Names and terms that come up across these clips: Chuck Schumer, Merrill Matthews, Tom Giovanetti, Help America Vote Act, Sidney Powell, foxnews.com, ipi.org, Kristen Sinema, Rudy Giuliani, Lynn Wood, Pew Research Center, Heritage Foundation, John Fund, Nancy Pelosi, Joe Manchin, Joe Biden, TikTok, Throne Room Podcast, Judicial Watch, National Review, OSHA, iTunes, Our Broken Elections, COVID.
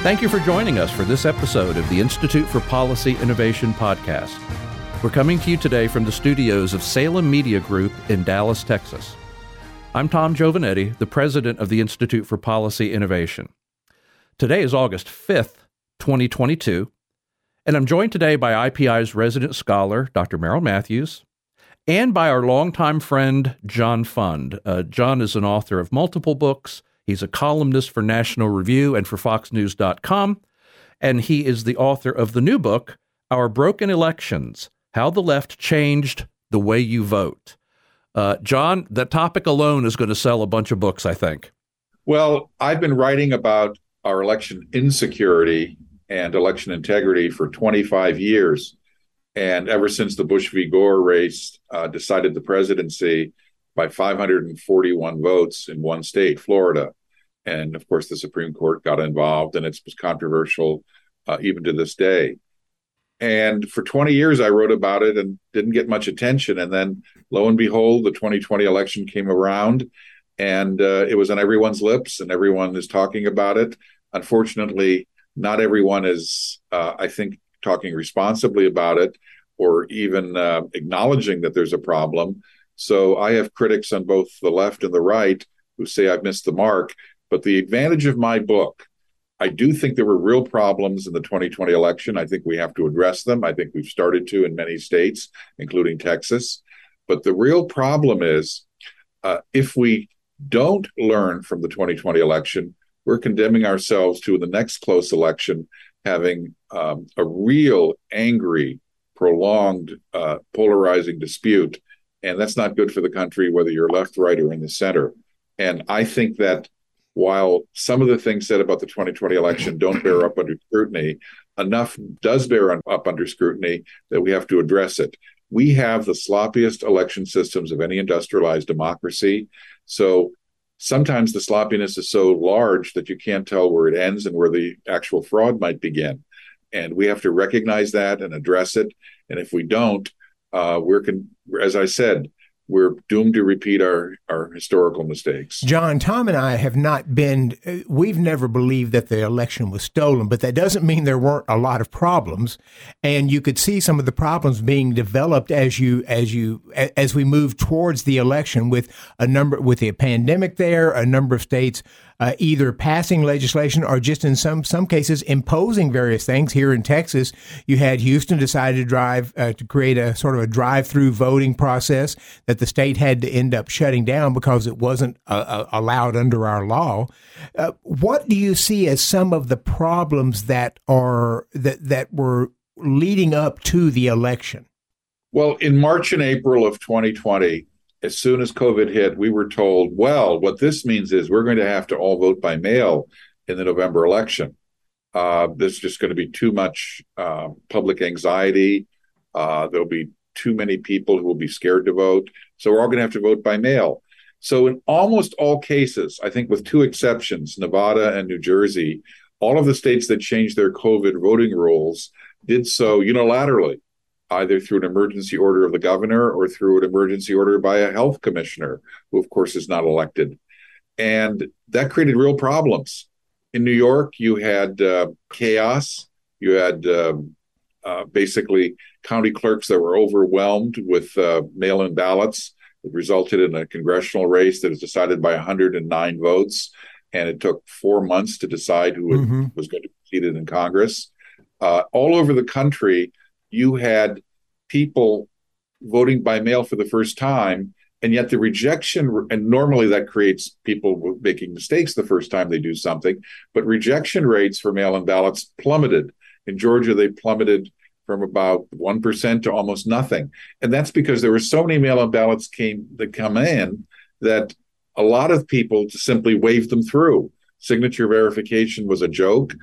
Thank you for joining us for this episode of the Institute for Policy Innovation podcast. We're coming to you today from the studios of Salem Media Group in Dallas, Texas. I'm Tom Giovanetti, the president of the Institute for Policy Innovation. Today is August 5th, 2022, and I'm joined today by IPI's resident scholar, Dr. Merrill Matthews, and by our longtime friend, John Fund. John is an author of multiple books. He's a columnist for National Review and for foxnews.com, and he is the author of the new book, Our Broken Elections, How the Left Changed the Way You Vote. John, the topic alone is going to sell a bunch of books, I think. Well, I've been writing about our election insecurity and election integrity for 25 years. And ever since the Bush v. Gore race decided the presidency by 541 votes in one state, Florida. And of course, the Supreme Court got involved, and it's controversial even to this day. And for 20 years, I wrote about it and didn't get much attention. And then, lo and behold, the 2020 election came around, and it was on everyone's lips, and everyone is talking about it. Unfortunately, not everyone is, I think, talking responsibly about it or even acknowledging that there's a problem. So I have critics on both the left and the right who say I've missed the mark. But the advantage of my book, I do think there were real problems in the 2020 election. I think we have to address them. I think we've started to in many states, including Texas. But the real problem is if we don't learn from the 2020 election, we're condemning ourselves to the next close election, having a real angry, prolonged, polarizing dispute. And that's not good for the country, whether you're left, right, or in the center. And I think that while some of the things said about the 2020 election don't bear up under scrutiny, enough does bear up under scrutiny that we have to address it. We have the sloppiest election systems of any industrialized democracy. So sometimes the sloppiness is so large that you can't tell where it ends and where the actual fraud might begin. And we have to recognize that and address it. And if we don't, as I said, we're doomed to repeat our historical mistakes. John, Tom and I have not been, we've never believed that the election was stolen, but that doesn't mean there weren't a lot of problems. And you could see some of the problems being developed as we move towards the election with the pandemic there, a number of states either passing legislation or just in some cases imposing various things. Here in Texas, you had Houston decide to create a sort of a drive-through voting process that the state had to end up shutting down because it wasn't allowed under our law. What do you see as some of the problems that were leading up to the election? Well, in March and April of 2020, as soon as COVID hit, we were told, well, what this means is we're going to have to all vote by mail in the November election. There's just going to be too much public anxiety. There'll be too many people who will be scared to vote. So we're all going to have to vote by mail. So in almost all cases, I think with two exceptions, Nevada and New Jersey, all of the states that changed their COVID voting rules did so unilaterally, either through an emergency order of the governor or through an emergency order by a health commissioner, who, of course, is not elected. And that created real problems. In New York, you had chaos. You had basically county clerks that were overwhelmed with mail-in ballots. It resulted in a congressional race that was decided by 109 votes. And it took 4 months to decide who was going to be seated in Congress. All over the country, you had people voting by mail for the first time, and yet the rejection, and normally that creates people making mistakes the first time they do something, but rejection rates for mail-in ballots plummeted. In Georgia, they plummeted from about 1% to almost nothing. And that's because there were so many mail-in ballots that come in that a lot of people simply waved them through. Signature verification was a joke.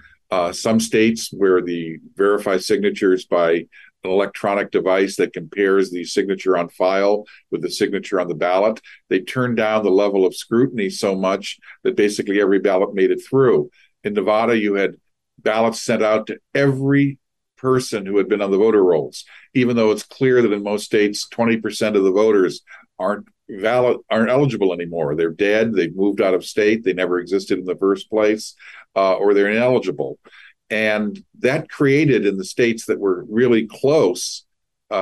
Some states where the verify signatures by an electronic device that compares the signature on file with the signature on the ballot, they turned down the level of scrutiny so much that basically every ballot made it through. In Nevada, you had ballots sent out to every person who had been on the voter rolls, even though it's clear that in most states, 20% of the voters aren't valid, aren't eligible anymore. They're dead. They've moved out of state. They never existed in the first place, or they're ineligible. And that created in the states that were really close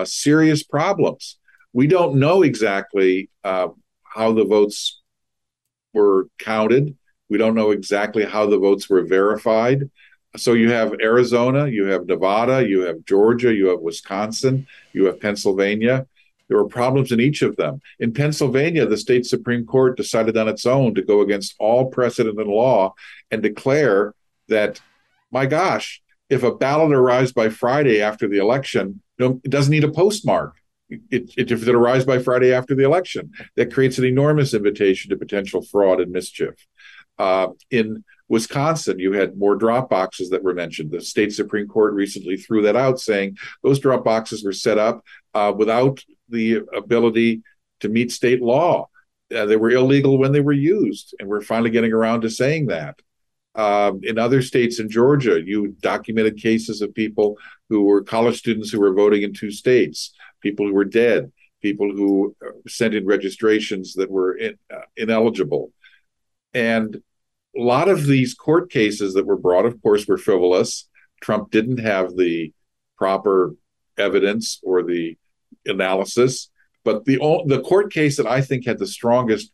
serious problems. We don't know exactly how the votes were counted. We don't know exactly how the votes were verified. So you have Arizona, you have Nevada, you have Georgia, you have Wisconsin, you have Pennsylvania. There were problems in each of them. In Pennsylvania, the state Supreme Court decided on its own to go against all precedent and law and declare that, my gosh, if a ballot arrives by Friday after the election, it doesn't need a postmark. If it arrives by Friday after the election, that creates an enormous invitation to potential fraud and mischief. In Wisconsin, you had more drop boxes that were mentioned. The state Supreme Court recently threw that out, saying those drop boxes were set up without the ability to meet state law. They were illegal when they were used, and we're finally getting around to saying that. In other states in Georgia, you documented cases of people who were college students who were voting in two states, people who were dead, people who sent in registrations that were ineligible. And a lot of these court cases that were brought, of course, were frivolous. Trump didn't have the proper evidence or the analysis, but the court case that I think had the strongest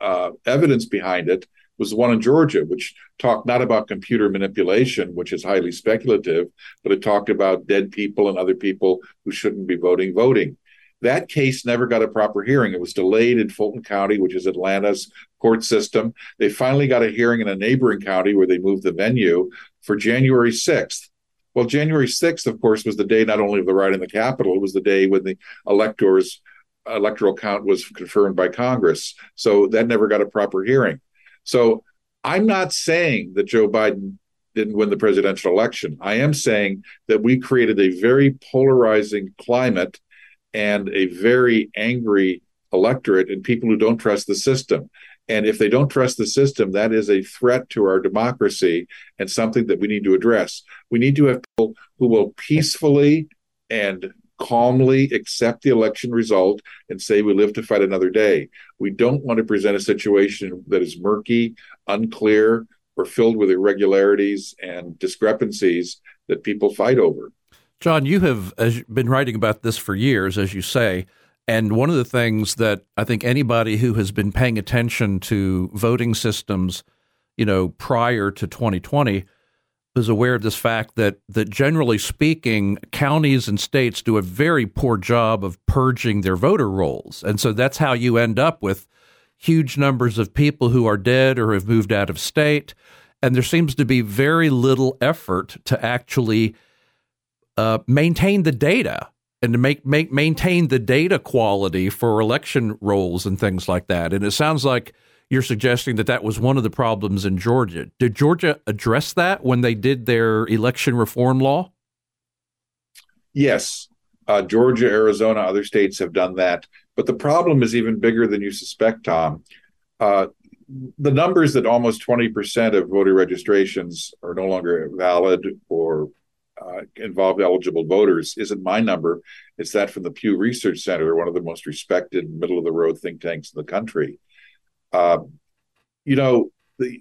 evidence behind it was the one in Georgia, which talked not about computer manipulation, which is highly speculative, but it talked about dead people and other people who shouldn't be voting. That case never got a proper hearing. It was delayed in Fulton County, which is Atlanta's court system. They finally got a hearing in a neighboring county where they moved the venue for January 6th. Well, January 6th, of course, was the day not only of the riot in the Capitol, it was the day when the electoral count was confirmed by Congress. So that never got a proper hearing. So I'm not saying that Joe Biden didn't win the presidential election. I am saying that we created a very polarizing climate and a very angry electorate and people who don't trust the system. And if they don't trust the system, that is a threat to our democracy and something that we need to address. We need to have people who will peacefully and calmly accept the election result and say we live to fight another day. We don't want to present a situation that is murky, unclear, or filled with irregularities and discrepancies that people fight over. John, you have been writing about this for years, as you say, and one of the things that I think anybody who has been paying attention to voting systems, prior to 2020 is aware of this fact that generally speaking, counties and states do a very poor job of purging their voter rolls. And so that's how you end up with huge numbers of people who are dead or have moved out of state. And there seems to be very little effort to actually maintain the data and to maintain the data quality for election rolls and things like that. And it sounds like you're suggesting that was one of the problems in Georgia. Did Georgia address that when they did their election reform law? Yes. Georgia, Arizona, other states have done that. But the problem is even bigger than you suspect, Tom. The numbers that almost 20% of voter registrations are no longer valid or involve eligible voters isn't my number. It's that from the Pew Research Center, one of the most respected middle-of-the-road think tanks in the country. The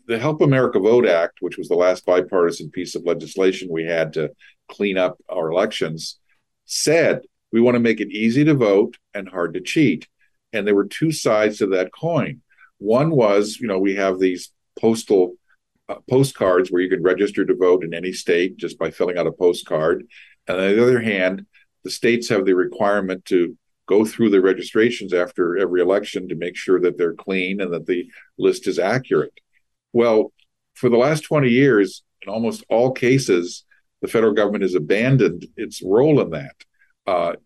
Help America Vote Act, which was the last bipartisan piece of legislation we had to clean up our elections, said we want to make it easy to vote and hard to cheat. And there were two sides to that coin. One was, we have these postcards where you can register to vote in any state just by filling out a postcard. And on the other hand, the states have the requirement to go through the registrations after every election to make sure that they're clean and that the list is accurate. Well, for the last 20 years, in almost all cases, the federal government has abandoned its role in that.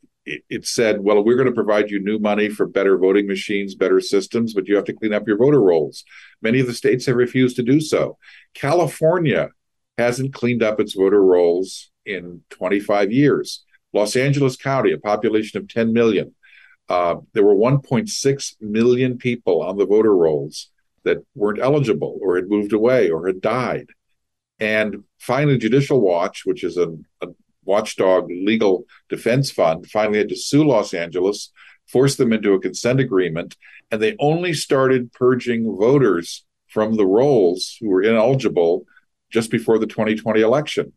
It said, well, we're going to provide you new money for better voting machines, better systems, but you have to clean up your voter rolls. Many of the states have refused to do so. California hasn't cleaned up its voter rolls in 25 years. Los Angeles County, a population of 10 million. There were 1.6 million people on the voter rolls that weren't eligible or had moved away or had died. And finally, Judicial Watch, which is a watchdog legal defense fund, finally had to sue Los Angeles forced them into a consent agreement, and they only started purging voters from the rolls who were ineligible just before the 2020 election.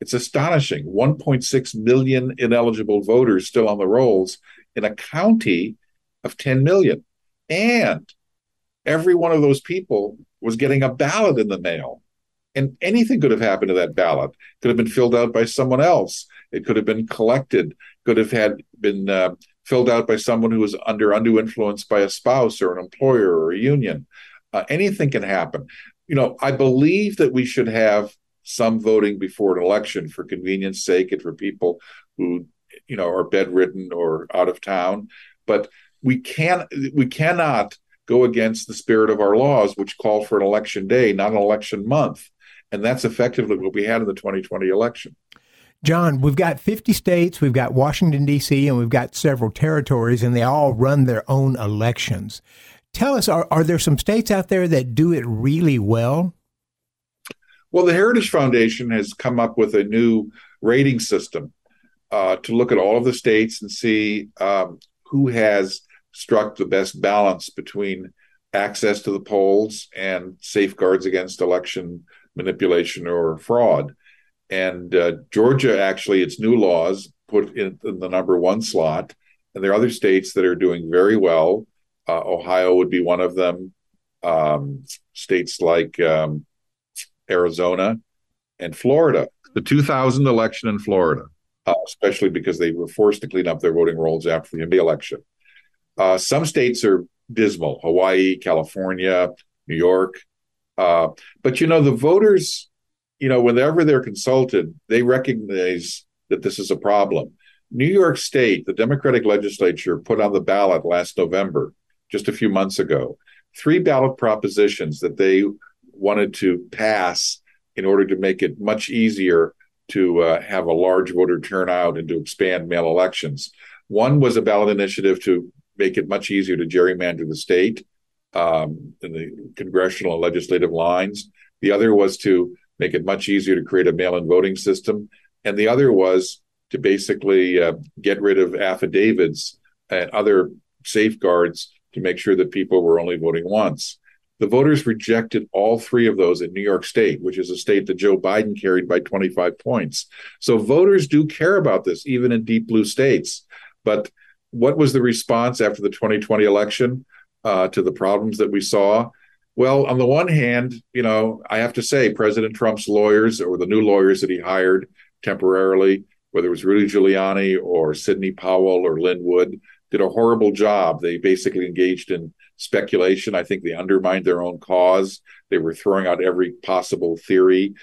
It's astonishing. 1.6 million ineligible voters still on the rolls in a county of 10 million. And every one of those people was getting a ballot in the mail. And anything could have happened to that ballot. Could have been filled out by someone else. It could have been collected. Could have been filled out by someone who was under undue influence by a spouse or an employer or a union. Anything can happen. You know, I believe that we should have some voting before an election for convenience sake and for people who, you know, are bedridden or out of town. But we cannot go against the spirit of our laws, which call for an election day, not an election month. And that's effectively what we had in the 2020 election. John, we've got 50 states, we've got Washington, D.C., and we've got several territories, and they all run their own elections. Tell us, are there some states out there that do it really well? Well, the Heritage Foundation has come up with a new rating system to look at all of the states and see who has struck the best balance between access to the polls and safeguards against election manipulation or fraud. And Georgia, actually, its new laws put in the number one slot. And there are other states that are doing very well. Ohio would be one of them. States like Arizona and Florida. The 2000 election in Florida, especially because they were forced to clean up their voting rolls after the election. Some states are dismal: Hawaii, California, New York. But, you know, the voters, you know, whenever they're consulted, they recognize that this is a problem. New York State, the Democratic legislature put on the ballot last November, just a few months ago, 3 ballot propositions that they wanted to pass in order to make it much easier to have a large voter turnout and to expand mail elections. One was a ballot initiative to make it much easier to gerrymander the state in the congressional and legislative lines. The other was to make it much easier to create a mail-in voting system. And the other was to basically get rid of affidavits and other safeguards to make sure that people were only voting once. The voters rejected all 3 of those in New York State, which is a state that Joe Biden carried by 25 points. So voters do care about this, even in deep blue states. But what was the response after the 2020 election to the problems that we saw? Well, on the one hand, you know, I have to say President Trump's lawyers, or the new lawyers that he hired temporarily, whether it was Rudy Giuliani or Sidney Powell or Lynn Wood, did a horrible job. They basically engaged in speculation. I think they undermined their own cause. They were throwing out every possible theory,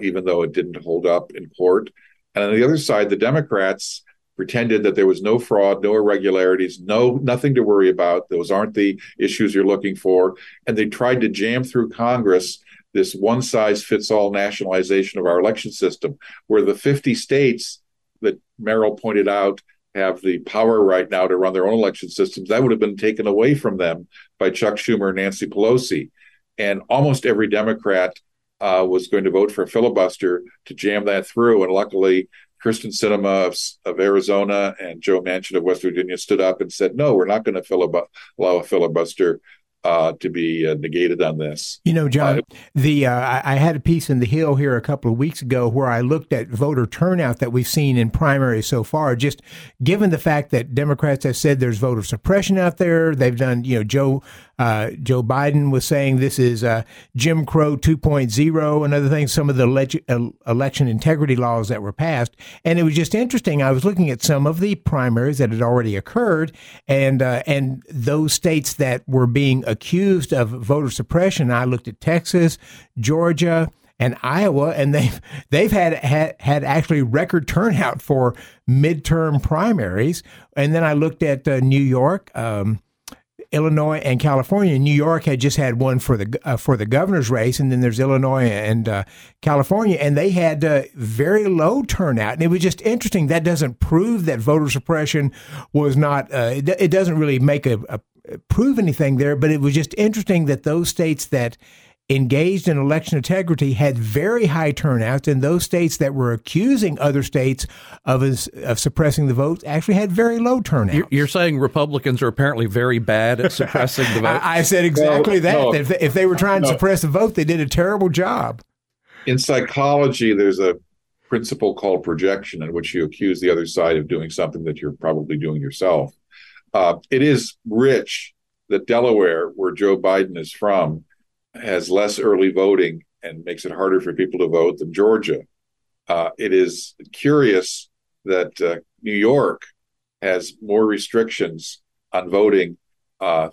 even though it didn't hold up in court. And on the other side, the Democrats pretended that there was no fraud, no irregularities, nothing to worry about. Those aren't the issues you're looking for. And they tried to jam through Congress this one-size-fits-all nationalization of our election system, where the 50 states that Merrill pointed out have the power right now to run their own election systems. That would have been taken away from them by Chuck Schumer and Nancy Pelosi. And almost every Democrat was going to vote for a filibuster to jam that through. And luckily, Kristen Sinema of Arizona and Joe Manchin of West Virginia stood up and said, no, we're not going to allow a filibuster to be negated on this. You know, John, I had a piece in The Hill here a couple of weeks ago where I looked at voter turnout that we've seen in primaries so far, just given the fact that Democrats have said there's voter suppression out there. They've done, you know, Joe Biden was saying this is Jim Crow 2.0 and other things, some of the election integrity laws that were passed. And it was just interesting. I was looking at some of the primaries that had already occurred, and those states that were being accused of voter suppression. I looked at Texas, Georgia, and Iowa, and they've had actually record turnout for midterm primaries. And then I looked at New York, Illinois, and California. New York had just had one for the governor's race, and then there's Illinois and California, and they had very low turnout. And it was just interesting. That doesn't prove that voter suppression was not. It doesn't really make a prove anything there, but it was just interesting that those states that engaged in election integrity had very high turnouts, and those states that were accusing other states of suppressing the vote actually had very low turnout. You're saying Republicans are apparently very bad at suppressing the vote? I said exactly that. No. If they were trying to suppress the vote, they did a terrible job. In psychology, there's a principle called projection in which you accuse the other side of doing something that you're probably doing yourself. It is rich that Delaware, where Joe Biden is from, has less early voting and makes it harder for people to vote than Georgia. It is curious that New York has more restrictions on voting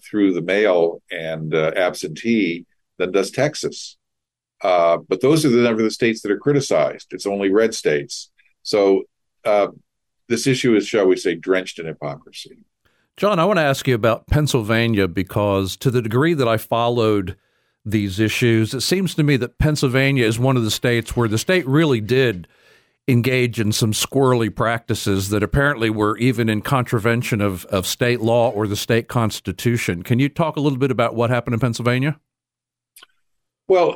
through the mail and absentee than does Texas. But those are the number of the states that are criticized. It's only red states. So this issue is, shall we say, drenched in hypocrisy. John, I want to ask you about Pennsylvania, because to the degree that I followed these issues, it seems to me that Pennsylvania is one of the states where the state really did engage in some squirrely practices that apparently were even in contravention of state law or the state constitution. Can you talk a little bit about what happened in Pennsylvania? Well,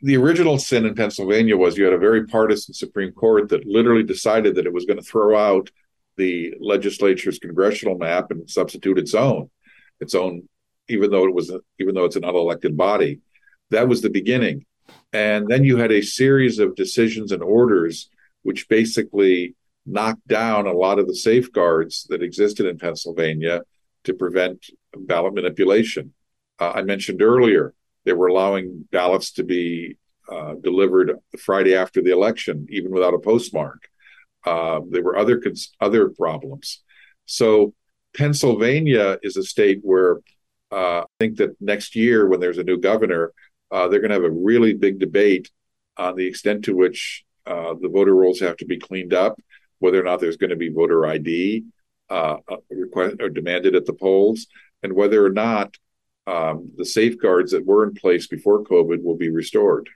the original sin in Pennsylvania was you had a very partisan Supreme Court that literally decided that it was going to throw out the legislature's congressional map and substitute its own, even though it's an unelected body. That was the beginning. And then you had a series of decisions and orders which basically knocked down a lot of the safeguards that existed in Pennsylvania to prevent ballot manipulation. I mentioned earlier, they were allowing ballots to be delivered the Friday after the election, even without a postmark. There were other problems. So Pennsylvania is a state where I think that next year, when there's a new governor, they're going to have a really big debate on the extent to which the voter rolls have to be cleaned up, whether or not there's going to be voter ID requested or demanded at the polls, and whether or not the safeguards that were in place before COVID will be restored.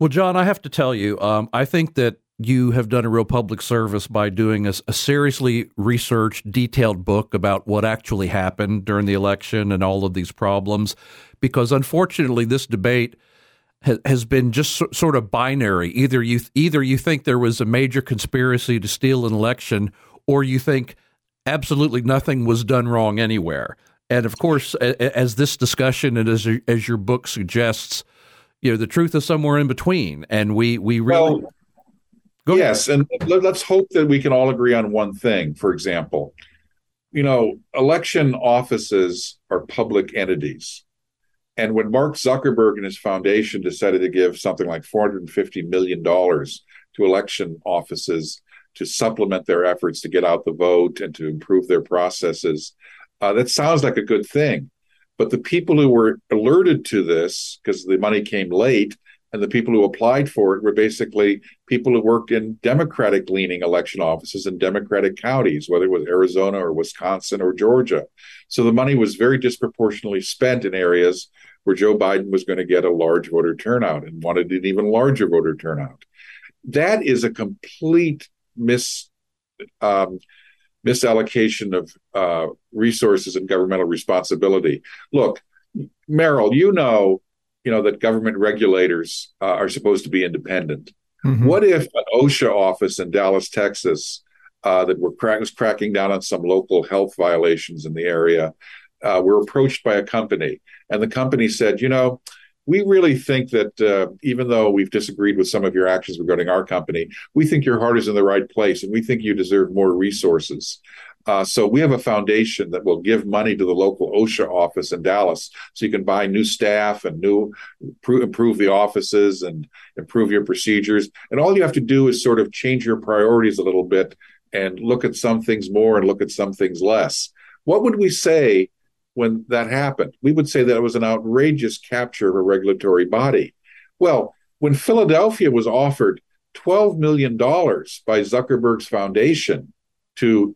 Well, John, I have to tell you, I think that you have done a real public service by doing a seriously researched, detailed book about what actually happened during the election and all of these problems, because unfortunately this debate has been just sort of binary. Either you think there was a major conspiracy to steal an election, or you think absolutely nothing was done wrong anywhere. And of course, as this discussion and as your book suggests, you know, the truth is somewhere in between. And we really go. Yes, ahead. And let's hope that we can all agree on one thing. For example, you know, election offices are public entities, and when Mark Zuckerberg and his foundation decided to give something like $450 million to election offices to supplement their efforts to get out the vote and to improve their processes. That sounds like a good thing, but the people who were alerted to this, because the money came late, and the people who applied for it were basically people who worked in Democratic-leaning election offices in Democratic counties, whether it was Arizona or Wisconsin or Georgia. So the money was very disproportionately spent in areas where Joe Biden was going to get a large voter turnout and wanted an even larger voter turnout. That is a complete misallocation of resources and governmental responsibility. Look, Merrill, you know that government regulators are supposed to be independent. Mm-hmm. What if an OSHA office in Dallas, Texas, that was cracking down on some local health violations in the area, were approached by a company, and the company said, you know, we really think that even though we've disagreed with some of your actions regarding our company, we think your heart is in the right place, and we think you deserve more resources. So we have a foundation that will give money to the local OSHA office in Dallas so you can buy new staff and improve the offices and improve your procedures. And all you have to do is sort of change your priorities a little bit and look at some things more and look at some things less. What would we say when that happened? We would say that it was an outrageous capture of a regulatory body. Well, when Philadelphia was offered $12 million by Zuckerberg's foundation to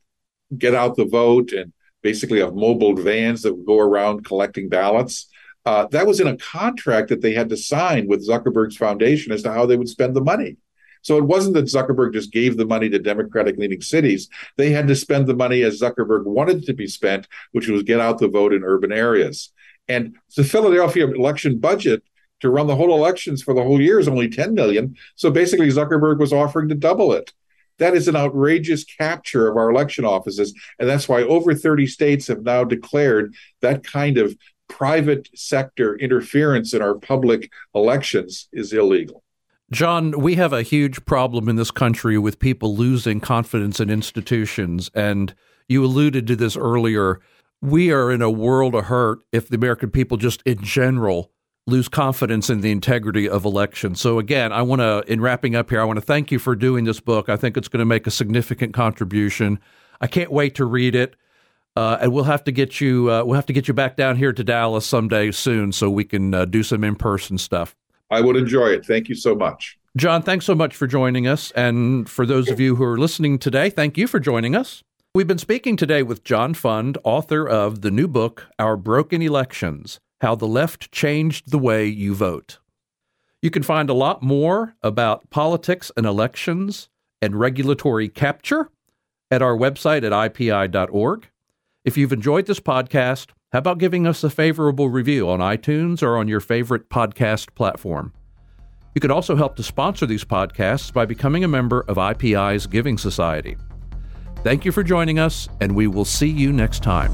get out the vote and basically have mobile vans that would go around collecting ballots, that was in a contract that they had to sign with Zuckerberg's foundation as to how they would spend the money. So it wasn't that Zuckerberg just gave the money to Democratic-leaning cities. They had to spend the money as Zuckerberg wanted it to be spent, which was get out the vote in urban areas. And the Philadelphia election budget to run the whole elections for the whole year is only $10 million. So basically, Zuckerberg was offering to double it. That is an outrageous capture of our election offices. And that's why over 30 states have now declared that kind of private sector interference in our public elections is illegal. John, we have a huge problem in this country with people losing confidence in institutions. And you alluded to this earlier. We are in a world of hurt if the American people just in general lose confidence in the integrity of elections. So again, I want to, in wrapping up here, I want to thank you for doing this book. I think it's going to make a significant contribution. I can't wait to read it, and we'll have to get you. We'll have to get you back down here to Dallas someday soon, so we can do some in-person stuff. I would enjoy it. Thank you so much, John. Thanks so much for joining us, and for those of you who are listening today, thank you for joining us. We've been speaking today with John Fund, author of the new book, Our Broken Elections: How the Left Changed the Way You Vote. You can find a lot more about politics and elections and regulatory capture at our website at ipi.org. If you've enjoyed this podcast, how about giving us a favorable review on iTunes or on your favorite podcast platform? You can also help to sponsor these podcasts by becoming a member of IPI's Giving Society. Thank you for joining us, and we will see you next time.